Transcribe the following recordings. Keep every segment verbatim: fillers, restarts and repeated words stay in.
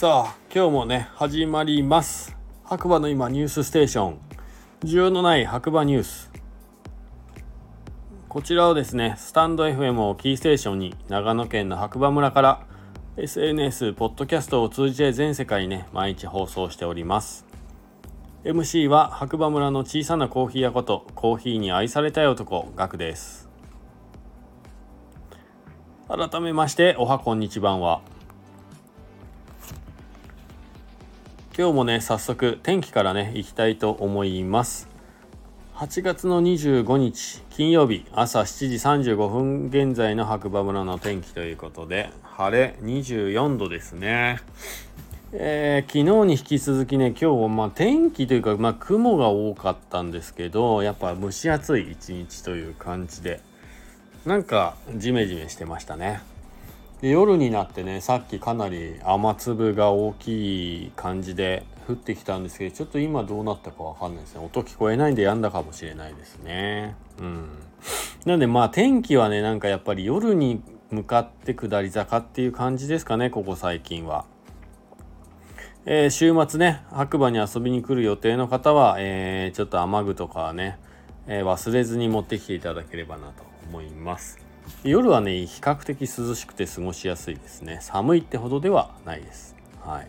さあ今日もね始まります。白馬の今ニュースステーション、需要のない白馬ニュース。こちらをですねスタンド エフエム をキーステーションに長野県の白馬村から エスエヌエス ポッドキャストを通じて全世界にね毎日放送しております。 エムシー は白馬村の小さなコーヒー屋ことコーヒーに愛されたい男ガクです。改めましておはこんにちばんは。今日もね早速天気からねいきたいと思います。はちがつのにじゅうごにち金曜日朝しちじさんじゅうごふん現在の白馬村の天気ということで、晴れにじゅうよんどですね。えー、昨日に引き続きね今日はまあ天気というか、まあ、雲が多かったんですけど、やっぱ蒸し暑い一日という感じで、なんかジメジメしてましたね。で夜になってねさっきかなり雨粒が大きい感じで降ってきたんですけど、ちょっと今どうなったかわかんないですね。音聞こえないんでやんだかもしれないですね。うん。なのでまあ天気はねなんかやっぱり夜に向かって下り坂っていう感じですかね、ここ最近は。えー、週末ね白馬に遊びに来る予定の方は、えー、ちょっと雨具とかね、えー、忘れずに持ってきていただければなと思います。夜はね比較的涼しくて過ごしやすいですね。寒いってほどではないです、はい、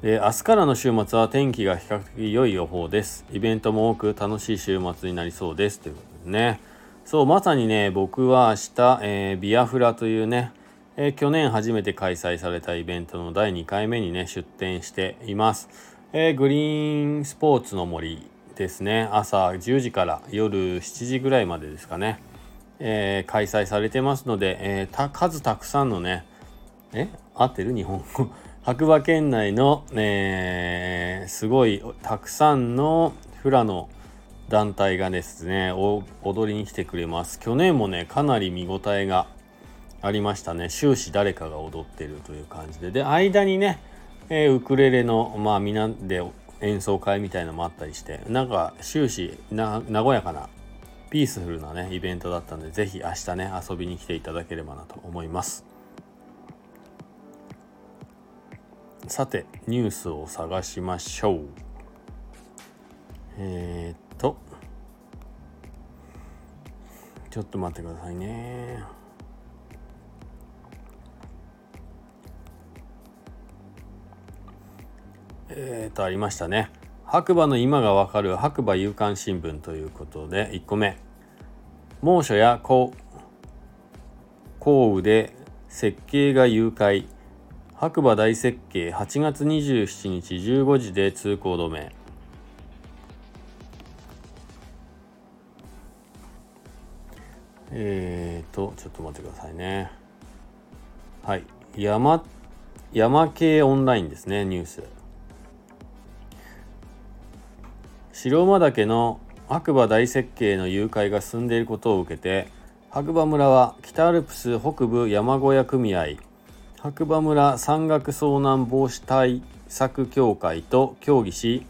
で明日からの週末は天気が比較的良い予報です。イベントも多く楽しい週末になりそうですということでね。そうまさにね僕は明日、えー、ビアフラというね、えー、去年初めて開催されたイベントのだいにかいめにね出展しています。えー、グリーンスポーツの森ですね。朝じゅうじから夜しちじぐらいまでですかね、えー、開催されてますので、えー、た数たくさんのねえ合ってる日本語白馬県内の、えー、すごいたくさんのフラの団体がですねお踊りに来てくれます。去年もねかなり見応えがありましたね。終始誰かが踊ってるという感じで、で間にね、えー、ウクレレのまあみんなで演奏会みたいなのもあったりして、なんか終始な和やかなピースフルなねイベントだったんで、ぜひ明日ね遊びに来ていただければなと思います。さてニュースを探しましょう。えー、っとちょっと待ってくださいね。えー、っとありましたね。白馬の今がわかる白馬夕刊新聞ということで、いっこめ、猛暑や降雨で雪渓が融解、白馬大雪渓はちがつにじゅうしちにちじゅうごじで通行止め。えーとちょっと待ってくださいね。はい、山山系オンラインですね。ニュース、白馬岳の白馬大雪渓の融解が進んでいることを受けて、白馬村は北アルプス北部山小屋組合、白馬村山岳遭難防止対策協会と協議し、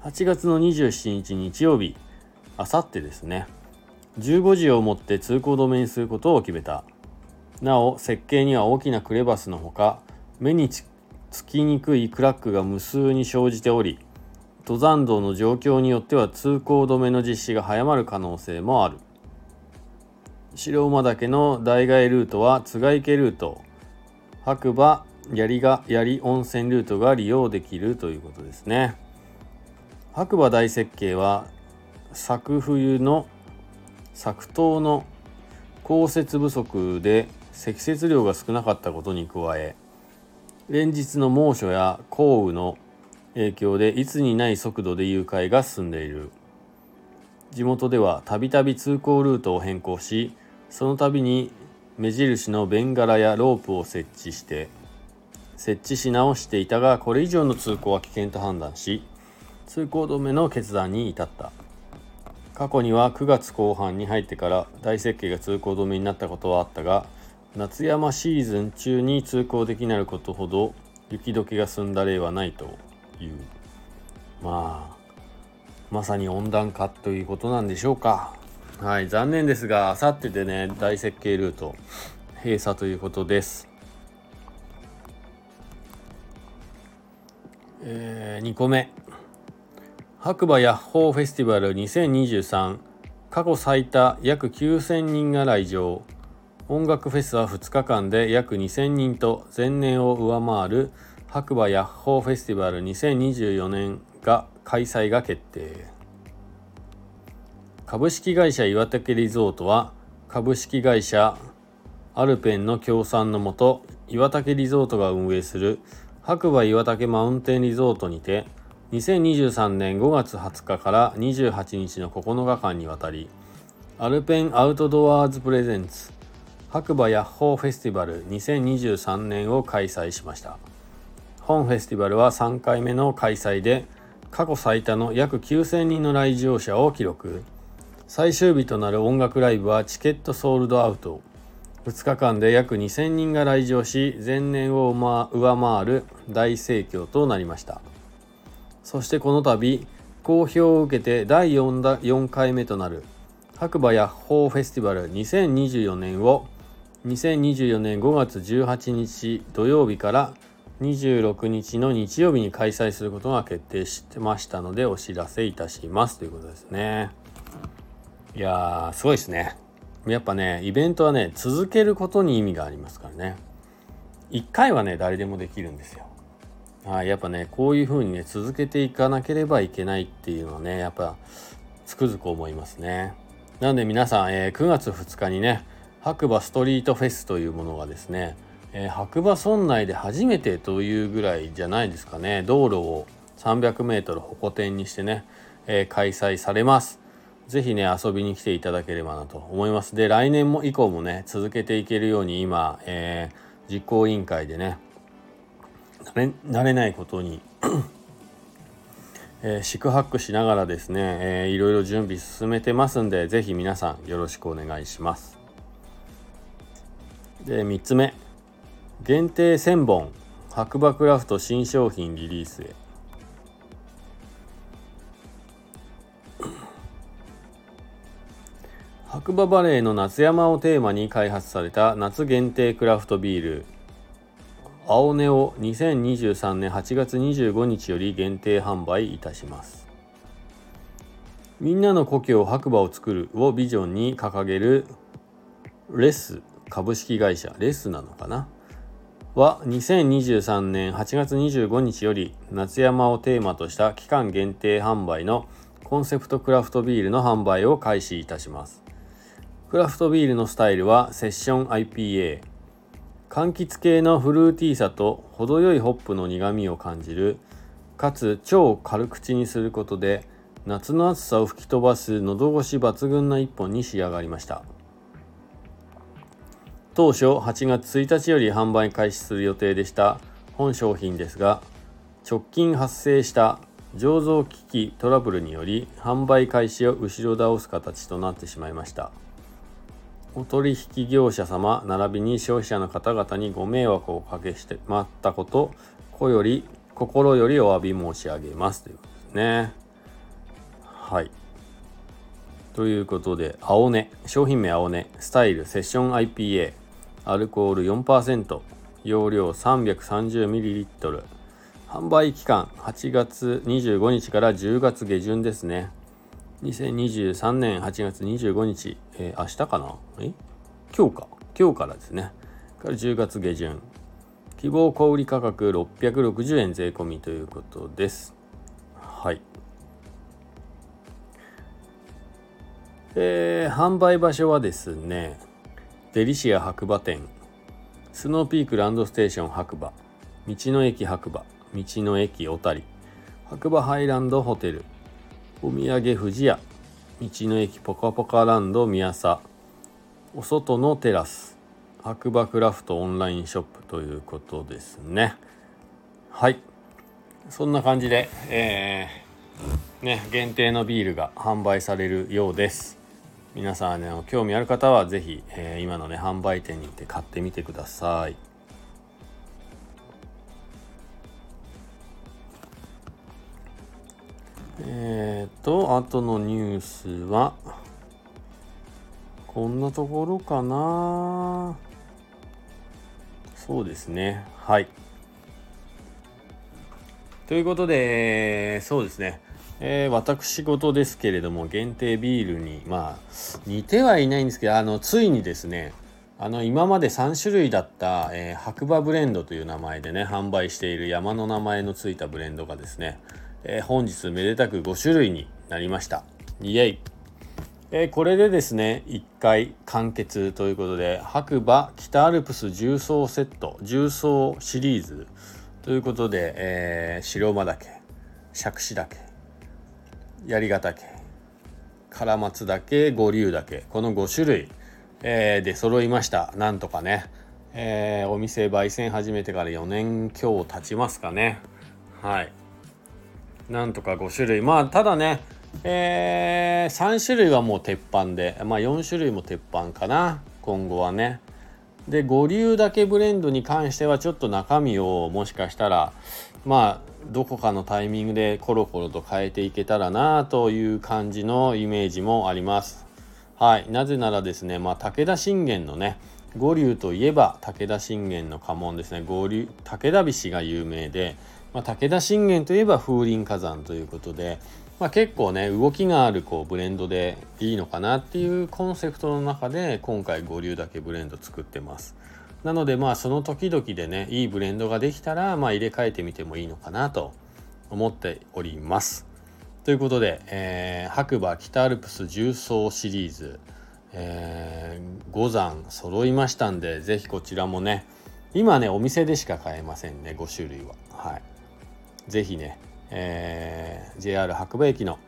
はちがつのにじゅうしちにち日曜日、あさってですね、じゅうごじをもって通行止めにすることを決めた。なお雪渓には大きなクレバスのほか、目につきにくいクラックが無数に生じており、登山道の状況によっては通行止めの実施が早まる可能性もある。白馬岳の代替ルートは津賀池ルート、白馬槍ヶ槍温泉ルートが利用できるということですね。白馬大雪渓は昨冬の昨冬の降雪不足で積雪量が少なかったことに加え、連日の猛暑や降雨の影響でいつにない速度で融解が進んでいる。地元ではたびたび通行ルートを変更し、その度に目印のベンガラやロープを設置して設置し直していたが、これ以上の通行は危険と判断し、通行止めの決断に至った。過去にはくがつこう半に入ってから大雪渓が通行止めになったことはあったが、夏山シーズン中に通行できなることほど雪解けが進んだ例はないという。まあまさに温暖化ということなんでしょうか。はい、残念ですが明後日でね大雪渓ルート閉鎖ということです。えー、にこめ、白馬ヤッホーフェスティバルにせんにじゅうさん、過去最多約きゅうせんにんが来場。音楽フェスはふつかかんで約にせんにんと前年を上回る白馬ヤッホーフェスティバルにせんにじゅうよねんが開催が決定。株式会社岩竹リゾートは株式会社アルペンの協賛のもと、岩竹リゾートが運営する白馬岩竹マウンテンリゾートにてにせんにじゅうさんねんごがつはつかからにじゅうはちにちのここのかかんにわたり、アルペンアウトドアーズプレゼンツ白馬ヤッホーフェスティバルにせんにじゅうさんねんを開催しました。本フェスティバルはさんかいめの開催で、過去最多の約きゅうせんにんの来場者を記録。最終日となる音楽ライブはチケットソールドアウト。ふつかかんで約にせんにんが来場し、前年を上回る大盛況となりました。そしてこの度好評を受けてだいよんかいめとなる白馬ヤッホーフェスティバルにせんにじゅうよねんをにせんにじゅうよねんごがつじゅうはちにち土曜日からにじゅうろくにちの日曜日に開催することが決定してましたので、お知らせいたしますということですね。いやー、すごいですね。やっぱね、イベントはね、続けることに意味がありますからね。いっかいはね、誰でもできるんですよ。はい、やっぱね、こういう風にね、続けていかなければいけないっていうのはね、やっぱつくづく思いますね。なので皆さん、えー、くがつふつかにね、白馬ストリートフェスというものがですね、えー、白馬村内で初めてというぐらいじゃないですかね、道路をさんびゃくメートル歩行点にしてね、えー、開催されます。ぜひね、遊びに来ていただければなと思います。で、来年も以降もね、続けていけるように今、えー、実行委員会でね、慣れ、慣れないことに、えー、四苦八苦しながらですね、えー、いろいろ準備進めてますんで、ぜひ皆さんよろしくお願いします。で、みっつめ、限定せんぼん、白馬クラフト新商品リリースへ。白馬バレーの夏山をテーマに開発された夏限定クラフトビール青ネをにせんにじゅうさんねんはちがつにじゅうごにちより限定販売いたします。みんなの故郷白馬を作るをビジョンに掲げるレス株式会社レスなのかなはにせんにじゅうさんねんはちがつにじゅうごにちより夏山をテーマとした期間限定販売のコンセプトクラフトビールの販売を開始いたします。クラフトビールのスタイルはセッション アイピーエー、 柑橘系のフルーティーさと程よいホップの苦みを感じる、かつ超軽口にすることで夏の暑さを吹き飛ばす喉越し抜群な一本に仕上がりました。当初はちがつついたちより販売開始する予定でした本商品ですが、直近発生した醸造機器トラブルにより販売開始を後ろ倒す形となってしまいました。お取引業者様並びに消費者の方々にご迷惑をおかけしてまったことこより心よりお詫び申し上げますということですね。はい、ということで青根、商品名青根、スタイルセッション アイピーエー、 アルコール よんパーセント、 容量 さんびゃくさんじゅうミリリットル、販売期間はちがつにじゅうごにちからじゅうがつげじゅんですね。にせんにじゅうさんねんはちがつにじゅうごにち、えー、明日かなえ今日か今日からですね、からじゅうがつげじゅん、希望小売価格ろっぴゃくろくじゅうえん税込みということです。はい、えー、販売場所はですね、デリシア白馬店、スノーピークランドステーション白馬、道の駅白馬、道の駅小谷、白馬ハイランドホテル、お土産富士屋、道の駅ポカポカランド宮佐、お外のテラス、白馬クラフトオンラインショップということですね。はい、そんな感じで、えーね、限定のビールが販売されるようです。皆さん、ね、興味ある方はぜひ、えー、今の、ね、販売店に行って買ってみてください。えーと、あとのニュースはこんなところかな。そうですね。はい。ということで、そうですね、えー、私事ですけれども、限定ビールにまあ似てはいないんですけど、あのついにですね、あの今までさんしゅるいだった、えー、白馬ブレンドという名前でね販売している山の名前のついたブレンドがですね、えー、本日めでたくごしゅるいになりました。イエイ、えー、これでですねいっかい完結ということで、白馬北アルプス重曹セット重曹シリーズということで、えー、白馬岳、杓子岳、槍ヶ岳、唐松岳、五竜岳、このごしゅるい、えー、で揃いました。なんとかね、えー、お店焙煎始めてからよねん強経ちますかね。はい、なんとかごしゅるい、まあただね、えー、さんしゅるいはもう鉄板で、まあよんしゅるいも鉄板かな今後はね。で五竜岳ブレンドに関してはちょっと中身をもしかしたらまあどこかのタイミングでコロコロと変えていけたらなという感じのイメージもあります。はい、なぜならですね、まあ武田信玄のね、五竜といえば武田信玄の家紋ですね。五竜武田菱が有名で、まあ、武田信玄といえば風林火山ということで、まあ、結構ね動きがあるこうブレンドでいいのかなっていうコンセプトの中で今回五竜岳ブレンド作ってます。なのでまあその時々でねいいブレンドができたらまあ入れ替えてみてもいいのかなと思っております。ということで、えー、白馬北アルプス重曹シリーズ、えー、ござん揃いましたんで、ぜひこちらもね、今ねお店でしか買えませんね、ごしゅるいは。はい、ぜひね、えー、ジェイアール 白馬駅の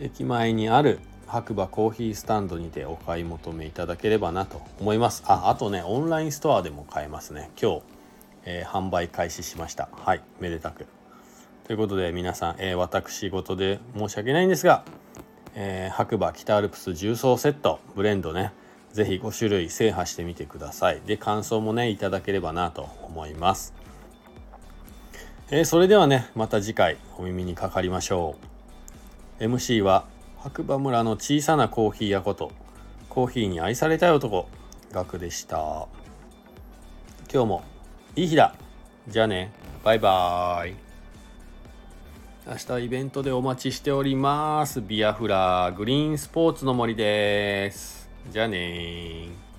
駅前にある白馬コーヒースタンドにてお買い求めいただければなと思います。あ、あとねオンラインストアでも買えますね。今日、えー、販売開始しました。はい、めでたくということで皆さん、えー、私事で申し訳ないんですが、えー、白馬北アルプス重曹セットブレンドね、ぜひごしゅるい制覇してみてください。で感想もねいただければなと思います。えー、それではね、また次回お耳にかかりましょう。 エムシー は白馬村の小さなコーヒー屋ことコーヒーに愛されたい男ガクでした。今日もいい日だ。じゃあね、バイバーイ。明日イベントでお待ちしております。ビアフラグリーンスポーツの森です。じゃあねー。